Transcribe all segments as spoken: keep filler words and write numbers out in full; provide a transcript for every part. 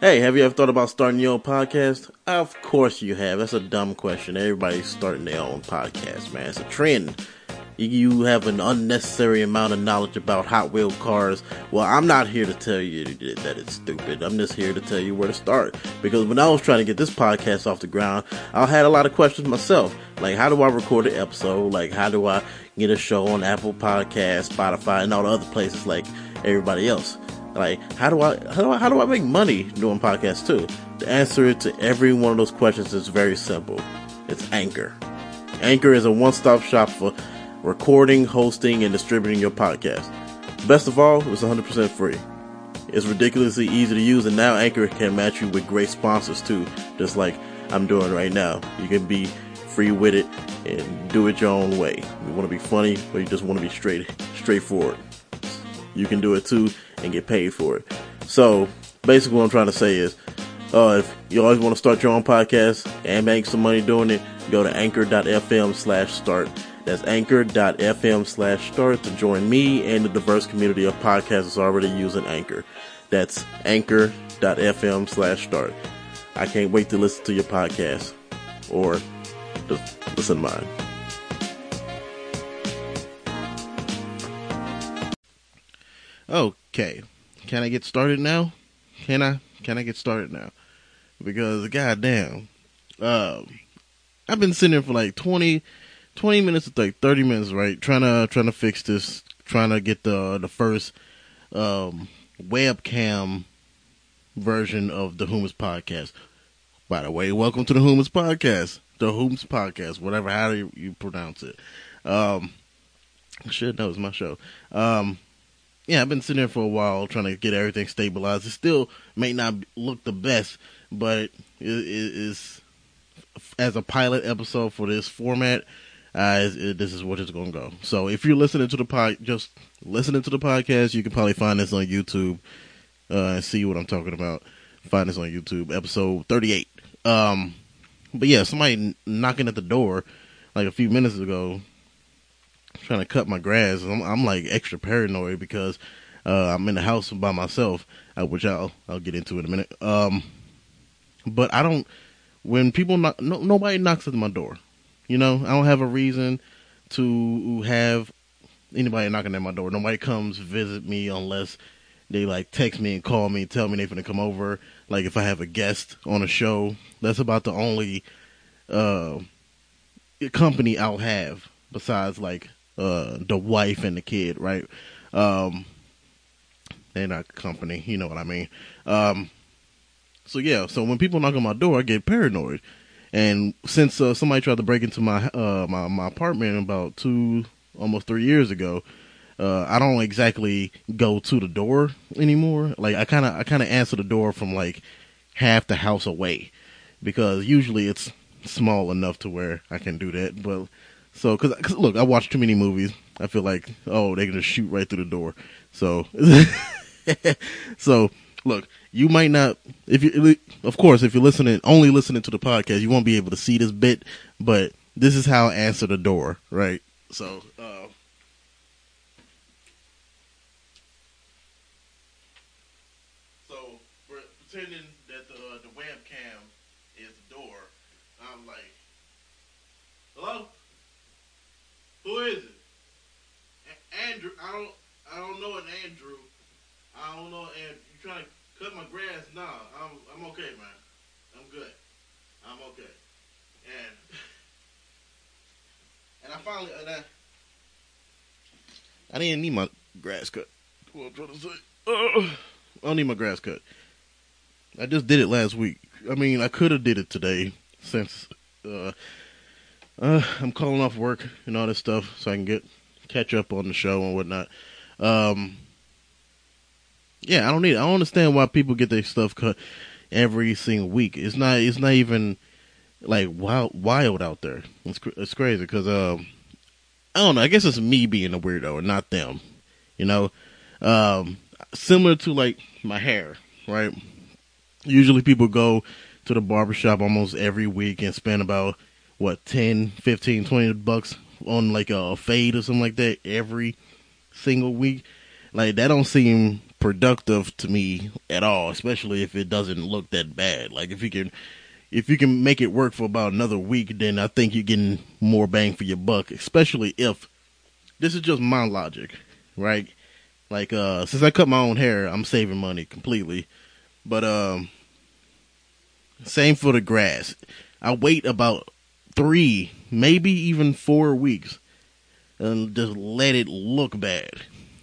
Hey, have you ever thought about starting your own podcast? Of course you have. That's a dumb question. Everybody's starting their own podcast, man. It's a trend. You have an unnecessary amount of knowledge about Hot Wheel cars. Well, I'm not here to tell you that it's stupid. I'm just here to tell you where to start. Because when I was trying to get this podcast off the ground, I had a lot of questions myself. Like, how do I record an episode? Like, how do I get a show on Apple Podcasts, Spotify, and all the other places like everybody else? Like, how do I how do I how do I make money doing podcasts too? The answer to every one of those questions is very simple. It's Anchor. Anchor is a one-stop shop for recording, hosting, and distributing your podcast. Best of all, it's one hundred percent free. It's ridiculously easy to use, and now Anchor can match you with great sponsors too, just like I'm doing right now. You can be free with it and do it your own way. You want to be funny, or you just want to be straight, straightforward. You can do it too and get paid for it. So basically what I'm trying to say is, uh, if you always want to start your own podcast and make some money doing it, go to anchor.fm slash start. That's anchor.fm slash start to join me and the diverse community of podcasters already using Anchor. That's anchor.fm slash start. I can't wait to listen to your podcast, or just listen to mine. Okay, can I get started now? Can I? Can I get started now? Because, goddamn, um, I've been sitting here for like twenty, twenty minutes to like thirty minutes, right? Trying to trying to fix this, trying to get the the first um, webcam version of the Hummus podcast. By the way, welcome to the Hummus podcast, the Hummus podcast, whatever how do you pronounce it? Um, shit, that was my show. Um. Yeah, I've been sitting there for a while trying to get everything stabilized. It still may not look the best, but it is, as a pilot episode for this format, uh, it, it, this is what it's going to go. So if you're listening to the pod, just listening to the podcast, you can probably find this on YouTube uh, and see what I'm talking about. Find this on YouTube, episode thirty-eight. Um, but yeah, somebody knocking at the door like a few minutes ago, trying to cut my grass. I'm, I'm like extra paranoid because uh, I'm in the house by myself, which I'll I'll get into in a minute. Um, but I don't. When people knock, no, nobody knocks at my door. You know, I don't have a reason to have anybody knocking at my door. Nobody comes visit me unless they like text me and call me and tell me they're gonna come over. Like if I have a guest on a show, that's about the only uh, company I'll have besides like. Uh, the wife and the kid, right? Um, they're not company, you know what I mean? Um, so yeah, so when people knock on my door, I get paranoid. And since uh, somebody tried to break into my, uh, my my apartment about two, almost three years ago, uh, I don't exactly go to the door anymore. Like I kind of I kind of answer the door from like half the house away, because usually it's small enough to where I can do that, but. So, cause, cause, look, I watch too many movies. I feel like, oh, they can just shoot right through the door. So, so look, you might not, if you, of course, if you're listening, only listening to the podcast, you won't be able to see this bit, but this is how I answer the door, right? So, uh, so we're pretending that the, uh, the webcam is the door. I'm like, hello? Who is it? Andrew. I don't. I don't know an Andrew. I don't know. And you trying to cut my grass? Nah. I'm. I'm okay, man. I'm good. I'm okay. And and I finally. And I, I didn't need my grass cut. What I'm trying to say. Uh, I don't need my grass cut. I just did it last week. I mean, I could have did it today since. Uh, Uh, I'm calling off work and all this stuff so I can get catch up on the show and whatnot. Um, yeah, I don't need. I don't understand why people get their stuff cut every single week. It's not. It's not even like wild, wild out there. It's it's crazy because um, I don't know. I guess it's me being a weirdo and not them. You know, um, similar to like my hair, right? Usually people go to the barbershop almost every week and spend about. What, ten, fifteen, twenty bucks on like a fade or something like that every single week. Like that don't seem productive to me at all, especially if it doesn't look that bad. Like if you can, if you can make it work for about another week, then I think you're getting more bang for your buck, especially if this is just my logic, right? Like, uh, since I cut my own hair, I'm saving money completely. But, um, same for the grass. I wait about three, maybe even four weeks and just let it look bad.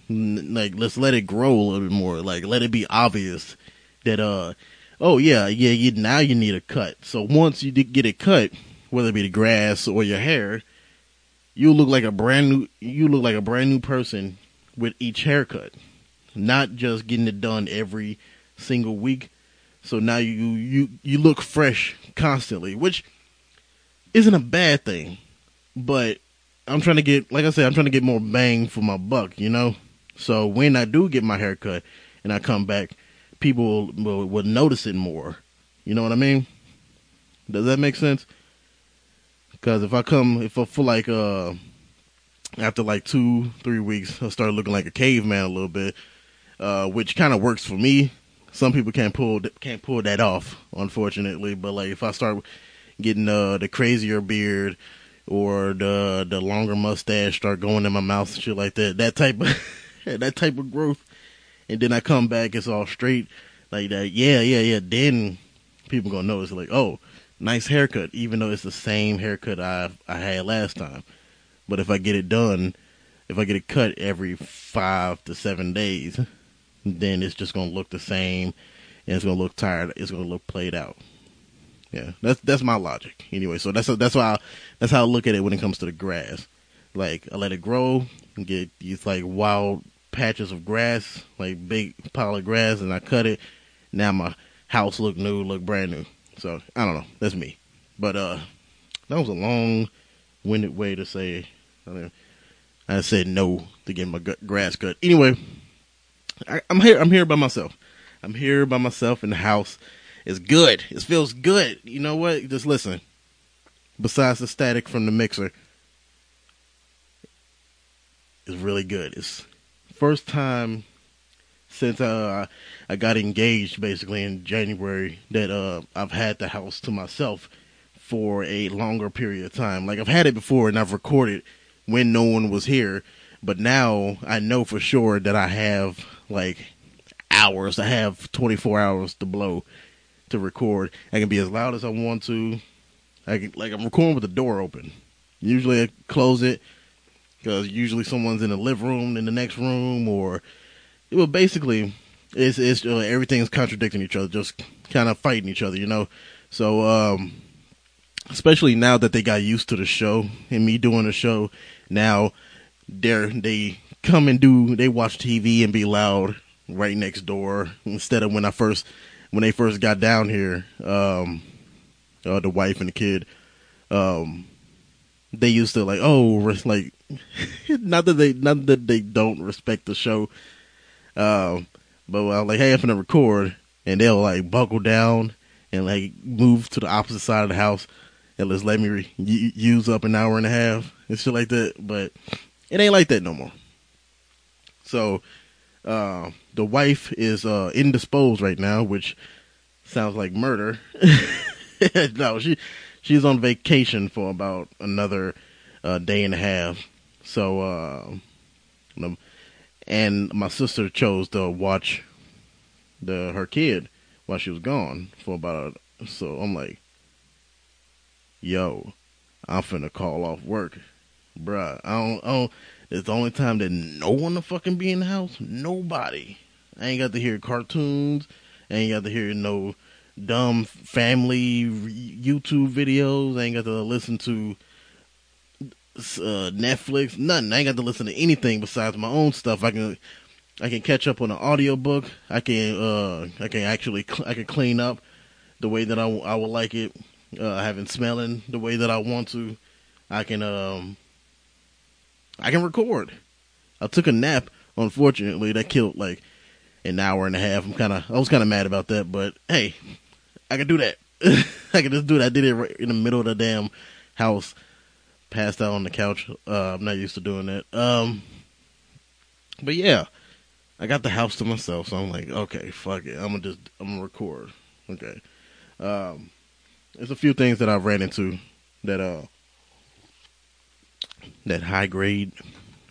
Like, let's let it grow a little bit more. Like, let it be obvious that, uh, oh yeah, yeah, you, now you need a cut. So once you get it cut, whether it be the grass or your hair, you look like a brand new, you look like a brand new person with each haircut, not just getting it done every single week. So now you, you, you look fresh constantly, which isn't a bad thing, but I'm trying to get, like I said, I'm trying to get more bang for my buck, you know? So when I do get my haircut and I come back, people will, will, will notice it more. You know what I mean? Does that make sense? Because if I come, if I feel like, uh, after like two, three weeks, I start looking like a caveman a little bit, uh, which kind of works for me. Some people can't pull can't pull that off, unfortunately. But like, if I start getting uh, the crazier beard or the the longer mustache start going in my mouth and shit like that, that type of that type of growth, and then I come back, it's all straight like that. Yeah, yeah, yeah. Then people gonna notice like, oh, nice haircut, even though it's the same haircut I I had last time. But if I get it done, if I get it cut every five to seven days, then it's just going to look the same, and it's going to look tired. It's going to look played out. Yeah, that's that's my logic. Anyway, so that's that's why I, that's how I look at it when it comes to the grass. Like, I let it grow and get these like wild patches of grass, like big pile of grass, and I cut it. Now my house look new, look brand new. So I don't know. That's me. But uh, that was a long-winded way to say I, mean, I said no to getting my grass cut. Anyway, I, I'm here. I'm here by myself. I'm here by myself in the house. It's good. It feels good. You know what? Just listen. Besides the static from the mixer, it's really good. It's first time since uh, I got engaged, basically in January, that uh, I've had the house to myself for a longer period of time. Like, I've had it before, and I've recorded when no one was here. But now I know for sure that I have like hours. I have twenty-four hours to blow to record. I can be as loud as I want to. I can, like, I'm recording with the door open. Usually I close it because usually someone's in the living room, in the next room, or well, basically it's it's uh, everything's contradicting each other, just kind of fighting each other, you know. So um, especially now that they got used to the show and me doing the show now. They're, they come and do, they watch T V and be loud right next door instead of when I first, when they first got down here, um, uh, the wife and the kid, um, they used to like, oh, like, not that they, not that they don't respect the show, um, but I'm like, hey, I'm finna record, and they'll like buckle down and like move to the opposite side of the house and just let me re- use up an hour and a half and shit like that, but it ain't like that no more. So, uh, the wife is uh, indisposed right now, which sounds like murder. No, she she's on vacation for about another uh, day and a half. So, uh, and my sister chose to watch the her kid while she was gone for about. A, so I'm like, yo, I'm finna call off work. Bruh, I don't, I don't, it's the only time that no one will fucking be in the house. Nobody. I ain't got to hear cartoons. I ain't got to hear no dumb family YouTube videos. I ain't got to listen to uh, Netflix. Nothing. I ain't got to listen to anything besides my own stuff. I can, I can catch up on an audiobook. I can, uh, I can actually, I can clean up the way that I, I would like it. Uh, I haven't smelling the way that I want to. I can, um... I can record. I took a nap, unfortunately. That killed like an hour and a half. I'm kind of, I was kind of mad about that, but hey, I can do that. I can just do that. I did it right in the middle of the damn house, passed out on the couch. Uh, I'm not used to doing that. Um, but yeah, I got the house to myself, so I'm like, okay, fuck it. I'm gonna just, I'm gonna record. Okay. Um, there's a few things that I've ran into that, uh, that high grade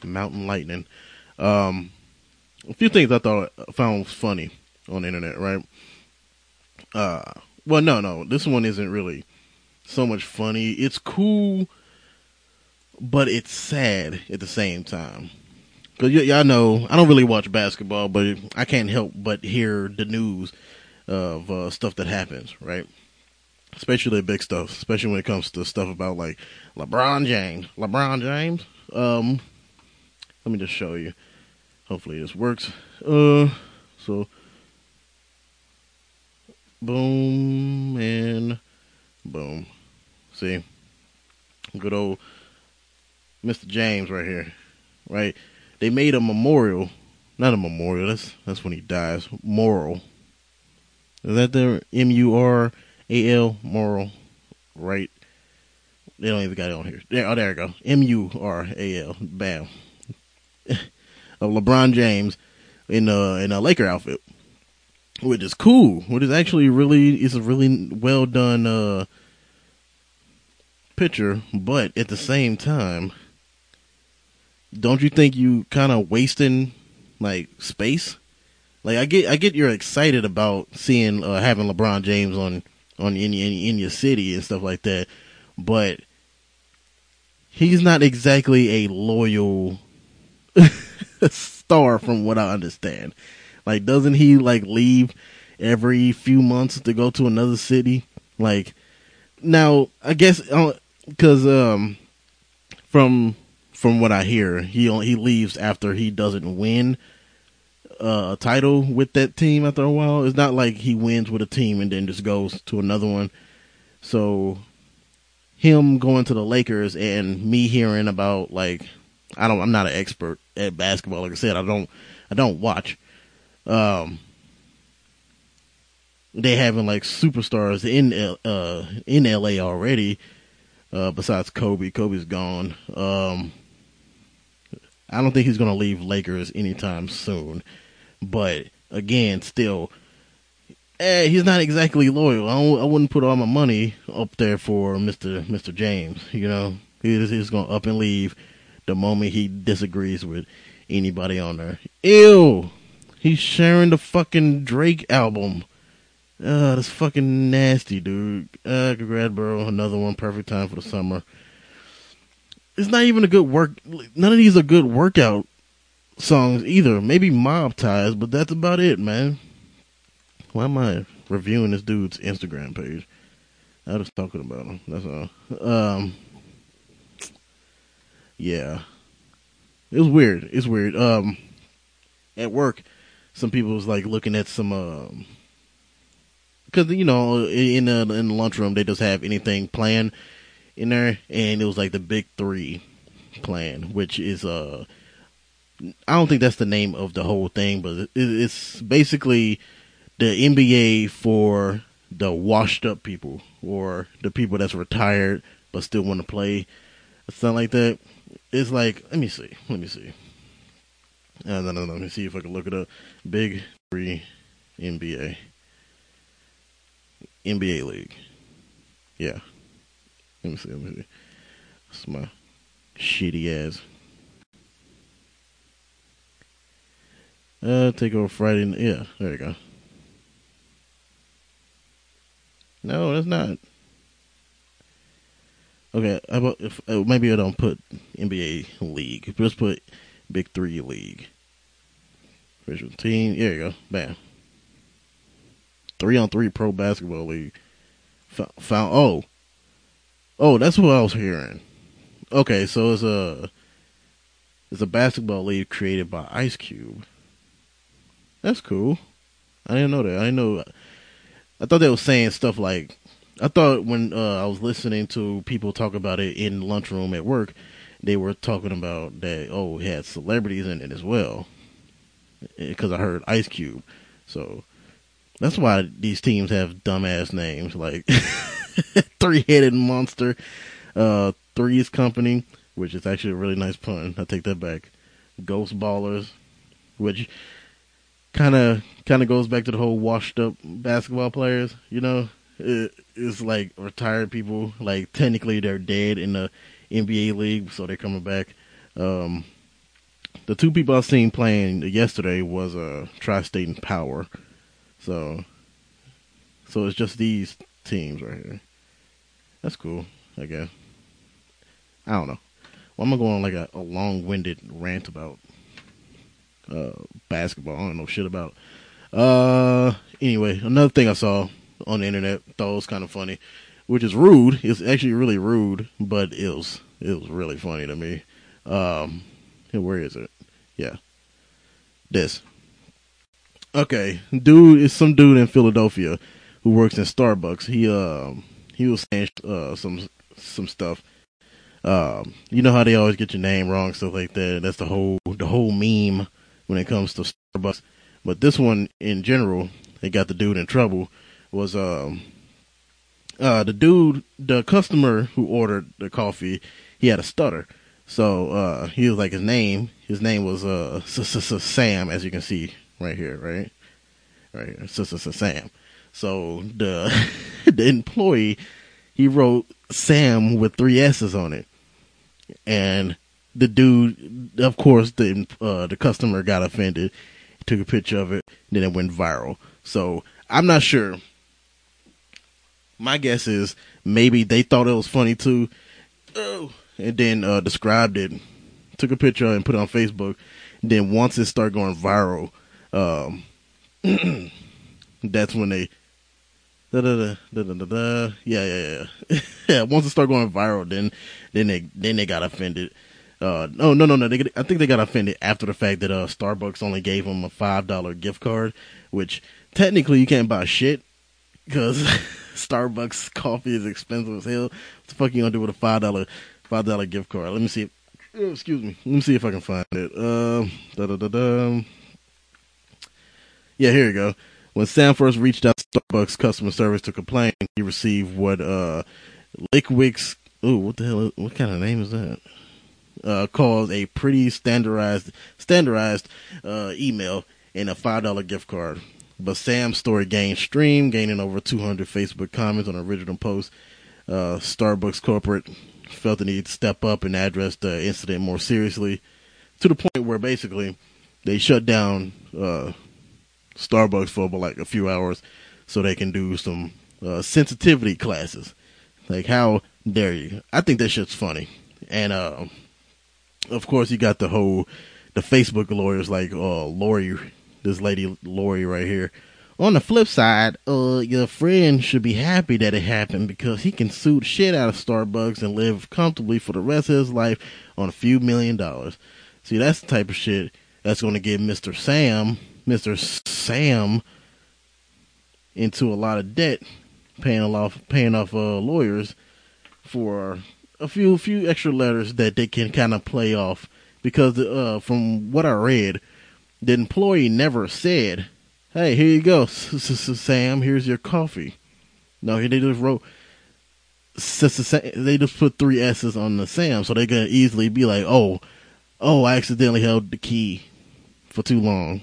mountain lightning. Um, a few things I thought, found funny on the internet, right? Uh, well, no, no, this one isn't really so much funny. It's cool, but it's sad at the same time. Because y- y'all know, I don't really watch basketball, but I can't help but hear the news of uh, stuff that happens, right? Especially the big stuff, especially when it comes to stuff about, like, LeBron James. LeBron James? Um, let me just show you. Hopefully this works. Uh, so, boom, and boom. See? Good old Mister James right here, right? They made a memorial, not a memorial, that's that's when he dies, moral. Is that the M U R A L, moral, right? They don't even got it on here. There, oh, there we go, M U R A L, bam. Of LeBron James in a, in a Laker outfit, which is cool, which is actually really, it's a really well done uh, picture, but at the same time, don't you think you kind of wasting like space? Like I get, I get you're excited about seeing uh, having LeBron James on on in, in in your city and stuff like that, but he's not exactly a loyal star, from what I understand. Like, doesn't he like leave every few months to go to another city? Like, now I guess because um from. From what I hear, he he leaves after he doesn't win uh, a title with that team after a while. It's not like he wins with a team and then just goes to another one. So him going to the Lakers and me hearing about, like, I don't I'm not an expert at basketball. Like I said, I don't I don't watch. Um, they having like superstars in uh in L A already. Uh, besides Kobe, Kobe's gone. Um, I don't think he's going to leave Lakers anytime soon. But, again, still, eh, he's not exactly loyal. I, I wouldn't put all my money up there for Mister Mister James, you know. He's, he's going to up and leave the moment he disagrees with anybody on there. Ew! He's sharing the fucking Drake album. Uh, that's fucking nasty, dude. Uh, congrats, bro. Another one. Perfect time for the summer. It's not even a good work. None of these are good workout songs either. Maybe Mob Ties, but that's about it, man. Why am I reviewing this dude's Instagram page? I was just talking about him. That's all. Um, yeah. It was weird. It's weird. Um, at work, some people was like looking at some, um, because, you know, in the, in the lunchroom, they just have anything planned in there. And it was like the Big Three plan, which is, uh, I don't think that's the name of the whole thing, but it's basically the N B A for the washed up people or the people that's retired but still want to play. Something like that. It's like, let me see. Let me see. No, no, no. Let me see if I can look it up. Big Three N B A. N B A league. Yeah. Let me see. Let me see. That's my shitty ass. Uh, take over Friday. Yeah, there you go. No, that's not. Okay, how about if uh, maybe I don't put N B A league. Just put Big Three league. Visual team. There you go. Bam. Three on three pro basketball league. Found, found oh, oh that's what I was hearing. Okay, so it's a it's a basketball league created by Ice Cube. That's cool. I didn't know that. I didn't know. I thought they were saying stuff like, I thought when uh, I was listening to people talk about it in lunchroom at work, they were talking about that. Oh, it had celebrities in it as well, because I heard Ice Cube, so. That's why these teams have dumbass names like Three-Headed Monster, uh, Three's Company, which is actually a really nice pun. I take that back. Ghost Ballers, which kind of kind of goes back to the whole washed up basketball players. You know, it, it's like retired people. Like technically, they're dead in the N B A league, so they're coming back. Um, the two people I seen playing yesterday was uh, Tri-State and Power. So, so it's just these teams right here. That's cool, I guess. I don't know. Well, I'm going to go on like a, a long-winded rant about uh, basketball. I don't know shit about it. Uh, anyway, another thing I saw on the internet, thought it was kind of funny, which is rude. It's actually really rude, but it was, it was really funny to me. Um, where is it? Yeah. This. Okay. Dude, it's some dude in Philadelphia who works in Starbucks. He, um... Uh, He was saying uh, some some stuff. Um, you know how they always get your name wrong, stuff like that. That's the whole the whole meme when it comes to Starbucks. But this one in general, it got the dude in trouble. Was um, uh, the dude, the customer who ordered the coffee, he had a stutter. So uh, he was like his name. His name was uh Sam, as you can see right here, right, right here, Sam. So the the employee, he wrote Sam with three S's on it, and the dude, of course, the uh, the customer got offended, took a picture of it, then it went viral. So I'm not sure. My guess is maybe they thought it was funny too, oh, and then uh, described it, took a picture and put it on Facebook. Then once it started going viral, um, that's when they. Da, da, da, da, da, da. Yeah, yeah, yeah. yeah. Once it started going viral, then, then they, then they got offended. Uh, no, no, no, no. They, I think they got offended after the fact that uh, Starbucks only gave them a five dollar gift card, which technically you can't buy shit because Starbucks coffee is expensive as hell. What the fuck you gonna do with a five dollar, five dollar gift card? Let me see. Oh, excuse me. Let me see if I can find it. Uh, da, da, da, da. Yeah, here you go. When Sam first reached out to Starbucks customer service to complain, he received what uh, Liquick's, ooh, what the hell, what kind of name is that? Uh, calls a pretty standardized standardized uh, email and a five dollar gift card. But Sam's story gained stream, gaining over two hundred Facebook comments on the original post. Uh, Starbucks corporate felt the need to step up and address the incident more seriously, to the point where basically they shut down uh Starbucks for about like a few hours so they can do some uh, sensitivity classes. Like, how dare you? I think that shit's funny. And uh, of course you got the whole the Facebook lawyers, like uh, Lori, this lady Lori right here. On the flip side, uh, your friend should be happy that it happened because he can sue the shit out of Starbucks and live comfortably for the rest of his life on a few million dollars. See, that's the type of shit that's going to get Mister Sam Mister Sam into a lot of debt, paying off paying off uh, lawyers for a few few extra letters that they can kind of play off, because uh, from what I read, the employee never said, "Hey, here you go, Sam. Here's your coffee." No, they just wrote. They just put three S's on the Sam, so they can easily be like, "Oh, oh, I accidentally held the key for too long."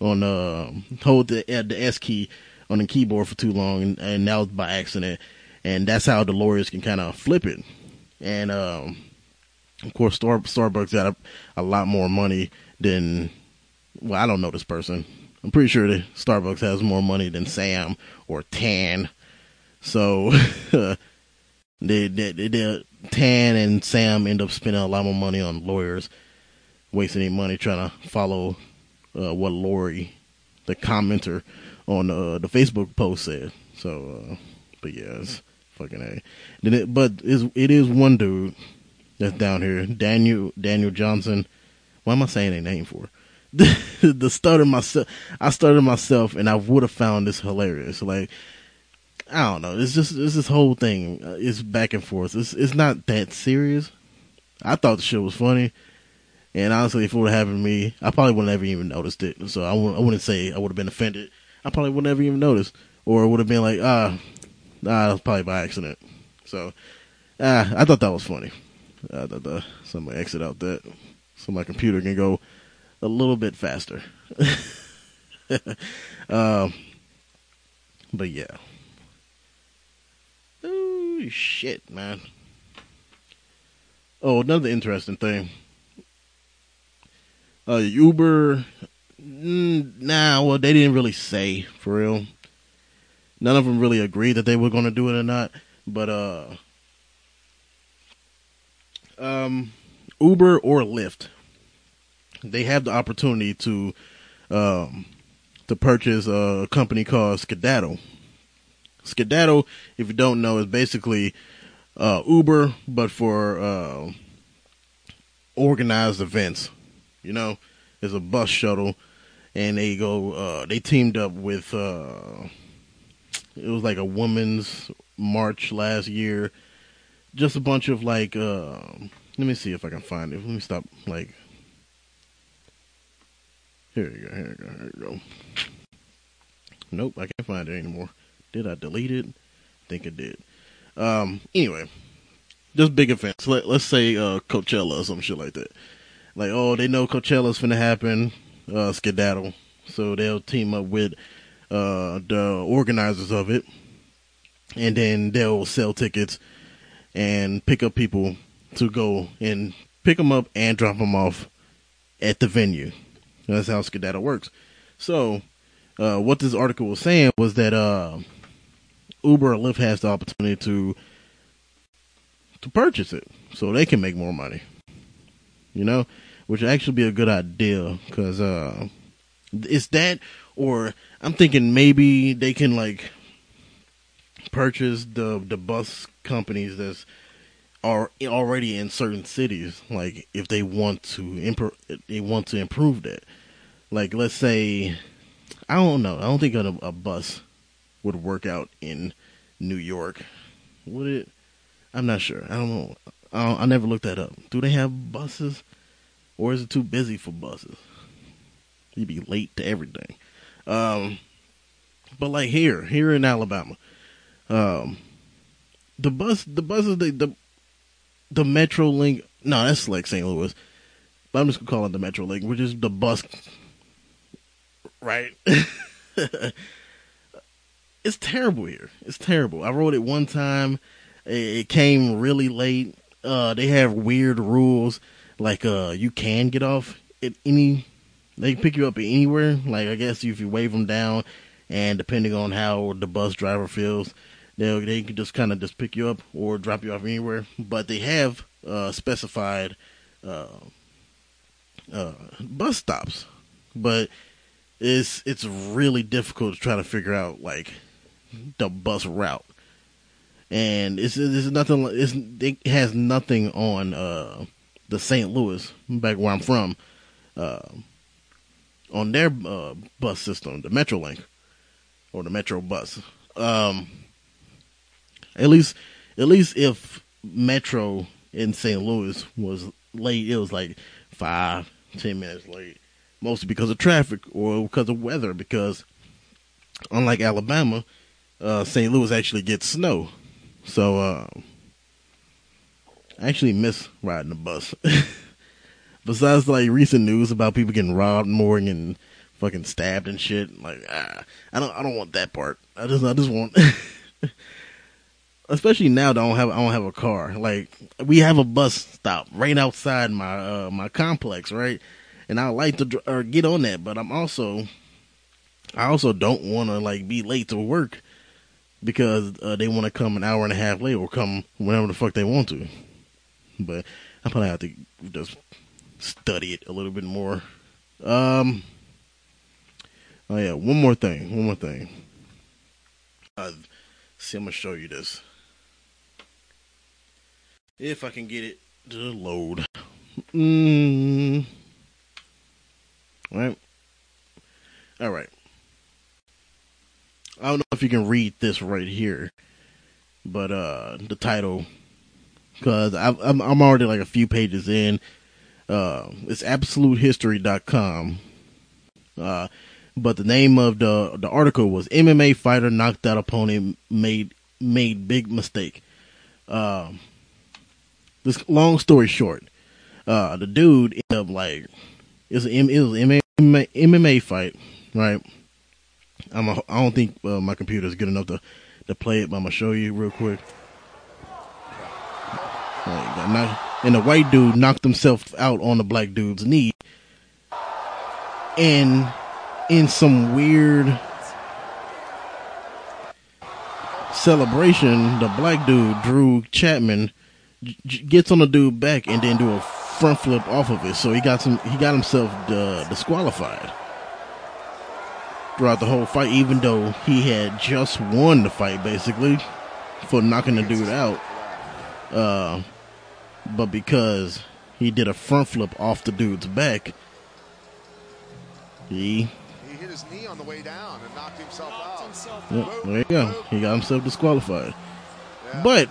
On uh, hold the uh, the S key on the keyboard for too long, and, and that was by accident, and that's how the lawyers can kind of flip it. And um, of course, Star- Starbucks got a, a lot more money than. Well, I don't know this person. I'm pretty sure that Starbucks has more money than Sam or Tan. So they, they, they, they Tan and Sam end up spending a lot more money on lawyers, wasting their money trying to follow. Uh, what Lori, the commenter on uh, the Facebook post said. So, uh, but yeah, it's fucking A. Then it, but it's, it is one dude that's down here, Daniel Daniel Johnson. Why am I saying a name for? the stutter myself. I stuttered myself, and I would have found this hilarious. Like, I don't know. It's just it's this whole thing. It's back and forth. It's it's not that serious. I thought the shit was funny. And honestly, if it would have happened to me, I probably would have never even noticed it. So I, w- I wouldn't say I would have been offended. I probably would never even noticed. Or it would have been like, ah, nah, that was probably by accident. So ah, I thought that was funny. I thought that, somebody exit out that so my computer can go a little bit faster. um, but yeah. Ooh, shit, man. Oh, another interesting thing. Uh, Uber, nah, well, they didn't really say, for real. None of them really agreed that they were going to do it or not. But uh, um, Uber or Lyft, they have the opportunity to um, to purchase a company called Skedaddle. Skedaddle, if you don't know, is basically uh, Uber, but for uh, organized events. You know, there's a bus shuttle, and they go. Uh, they teamed up with. Uh, it was like a women's march last year. Just a bunch of like. Uh, let me see if I can find it. Let me stop. Like, here we go. Here we go. Here we go. Nope, I can't find it anymore. Did I delete it? I think I did. Um. Anyway, just big events. Let, let's say uh, Coachella or some shit like that. Like, oh, they know Coachella's finna happen, uh, Skedaddle. So they'll team up with uh, the organizers of it. And then they'll sell tickets and pick up people to go and pick them up and drop them off at the venue. That's how Skedaddle works. So uh, what this article was saying was that uh, Uber or Lyft has the opportunity to to purchase it so they can make more money. You know, which would actually be a good idea because uh, it's that, or I'm thinking maybe they can like purchase the the bus companies that's are already in certain cities. Like if they want to imp- they want to improve that. Like let's say, I don't know. I don't think a, a bus would work out in New York, would it? I'm not sure. I don't know. Uh, I never looked that up. Do they have buses? Or is it too busy for buses? You'd be late to everything. Um, but like here, here in Alabama, um, the bus, the buses, the, the, the MetroLink, no, that's like Saint Louis. But I'm just going to call it the MetroLink, which is the bus, right? It's terrible here. It's terrible. I rode it one time. It, it came really late. Uh, they have weird rules, like uh, you can get off at any, they pick you up anywhere, like I guess if you wave them down, and depending on how the bus driver feels, they they can just kind of just pick you up or drop you off anywhere, but they have uh, specified uh, uh, bus stops, but it's, it's really difficult to try to figure out, like, the bus route. And it's, it's nothing. It's, it has nothing on uh, the Saint Louis, back where I'm from, uh, on their uh, bus system, the MetroLink or the Metro bus. Um, at least, at least if Metro in Saint Louis was late, it was like five, ten minutes late, mostly because of traffic or because of weather. Because unlike Alabama, uh, Saint Louis actually gets snow. So, uh, I actually miss riding the bus. Besides, like, recent news about people getting robbed more and getting fucking stabbed and shit. Like, ah, I don't, I don't want that part. I just, I just want, especially now that I don't have, I don't have a car. Like, we have a bus stop right outside my, uh, my complex, right? And I like to dr- or get on that, but I'm also, I also don't want to, like, be late to work. Because uh, they want to come an hour and a half late or come whenever the fuck they want to. But I probably have to just study it a little bit more. Um, oh, yeah. One more thing. One more thing. Uh, see, I'm going to show you this. If I can get it to load. Mm. All right. All right. I don't know if you can read this right here, but uh, the title, because I'm I'm already like a few pages in. Uh, it's absolute history dot com, uh, but the name of the the article was M M A Fighter Knocked Out Opponent Made Made Big Mistake. Uh, this long story short, uh, the dude ended up like it's an, it was an M M A, M M A fight. right? I'm a, I don't think uh, my computer is good enough to, to play it, but I'm going to show you real quick. Right, knocked, and the white dude knocked himself out on the black dude's knee. And in some weird celebration, the black dude, Drew Chapman, j- gets on the dude back and then do a front flip off of it. So he got some, he got himself uh, disqualified throughout the whole fight, even though he had just won the fight, basically, for knocking the dude out. Uh, but because he did a front flip off the dude's back, he he hit his knee on the way down and knocked himself knocked out. Himself yep, out. There you go. He got himself disqualified. Yeah. But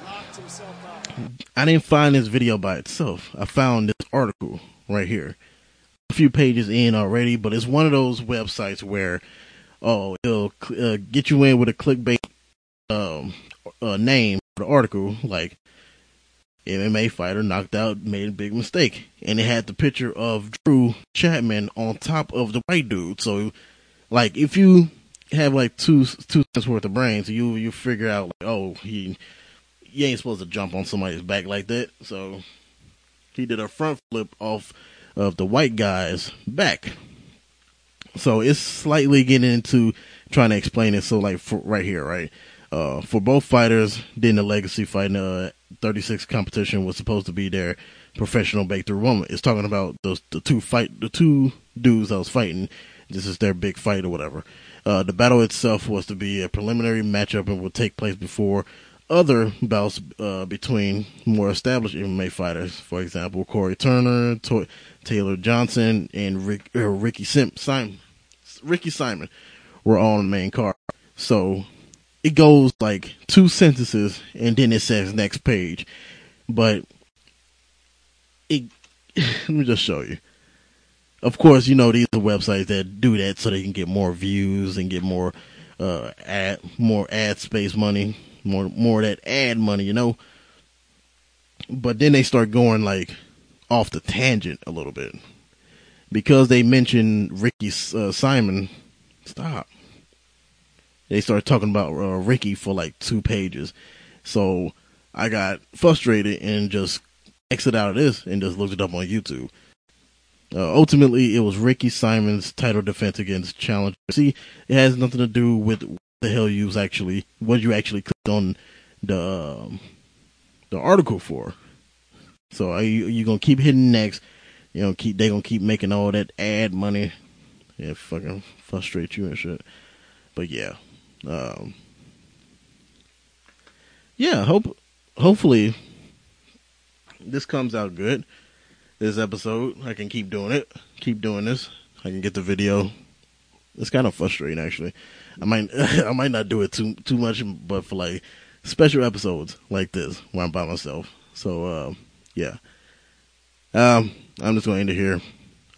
I didn't find this video by itself. I found this article right here. A few pages in already, but it's one of those websites where, oh, it'll uh, get you in with a clickbait um, uh, name for the article, like M M A fighter knocked out, made a big mistake. And it had the picture of Drew Chapman on top of the white dude. So, like, if you have, like, two two cents worth of brains, you you figure out, like, oh, he, he ain't supposed to jump on somebody's back like that. So, he did a front flip off of the white guy's back. So, it's slightly getting into trying to explain it. So, like, for, right here, right? Uh, for both fighters, then the Legacy Fighting uh, thirty-six competition was supposed to be their professional breakthrough moment. It's talking about those the two fight the two dudes that was fighting. This is their big fight or whatever. Uh, the battle itself was to be a preliminary matchup and would take place before other bouts uh, between more established M M A fighters. For example, Corey Turner, Toy Taylor Johnson, and Rick, uh, Ricky Sim- Simon, Ricky Simon were all on the main card. So it goes like two sentences and then it says next page, but it, let me just show you. Of course, you know, these are websites that do that so they can get more views and get more, uh, ad, more ad space money, more, more of that ad money, you know, but then they start going like off the tangent a little bit because they mentioned Ricky uh, Simon. Stop. They started talking about uh, Ricky for like two pages. So I got frustrated and just exited out of this and just looked it up on YouTube. Uh, ultimately, it was Ricky Simon's title defense against Challenger. See, it has nothing to do with what the hell you was actually, what you actually clicked on the um, the article for. So are you, you're going to keep hitting next. You know, keep they're going to keep making all that ad money. Yeah, fucking frustrate you and shit. But yeah. Um, yeah, hope hopefully this comes out good. This episode, I can keep doing it, keep doing this. I can get the video. It's kind of frustrating, actually. I might I might not do it too too much, but for like special episodes like this where I'm by myself. So uh, yeah, um, I'm just gonna end it here.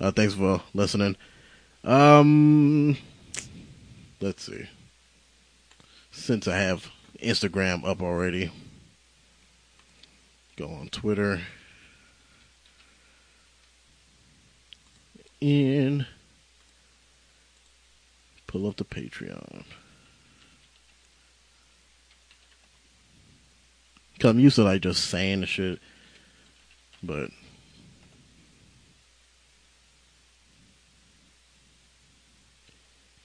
Uh, thanks for listening. Um, let's see. Since I have Instagram up already, go on Twitter and pull up the Patreon. Cause I'm used to like just saying the shit, but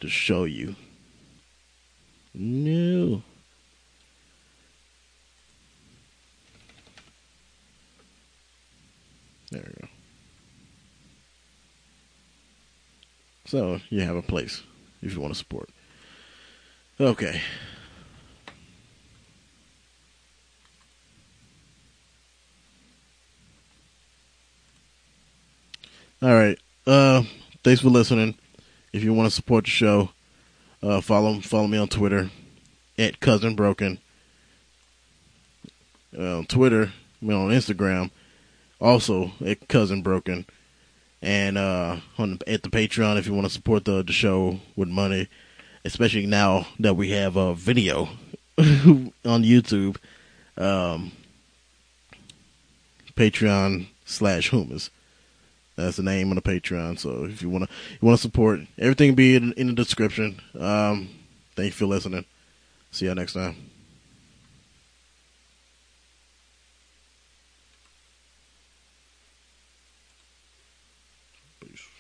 to show you. No. There we go. So, you have a place if you want to support. Okay. All right. Uh, thanks for listening. If you want to support the show, Uh, follow follow me on Twitter at Cousin Broken. Uh, on Twitter, I mean, on Instagram, also at Cousin Broken, and uh, on the, at the Patreon if you want to support the the show with money, especially now that we have a video on YouTube. Um, Patreon slash Hummus. That's the name on the Patreon. So if you want to you want to support, everything be in, in the description. Um, thank you for listening. See y'all next time. Peace.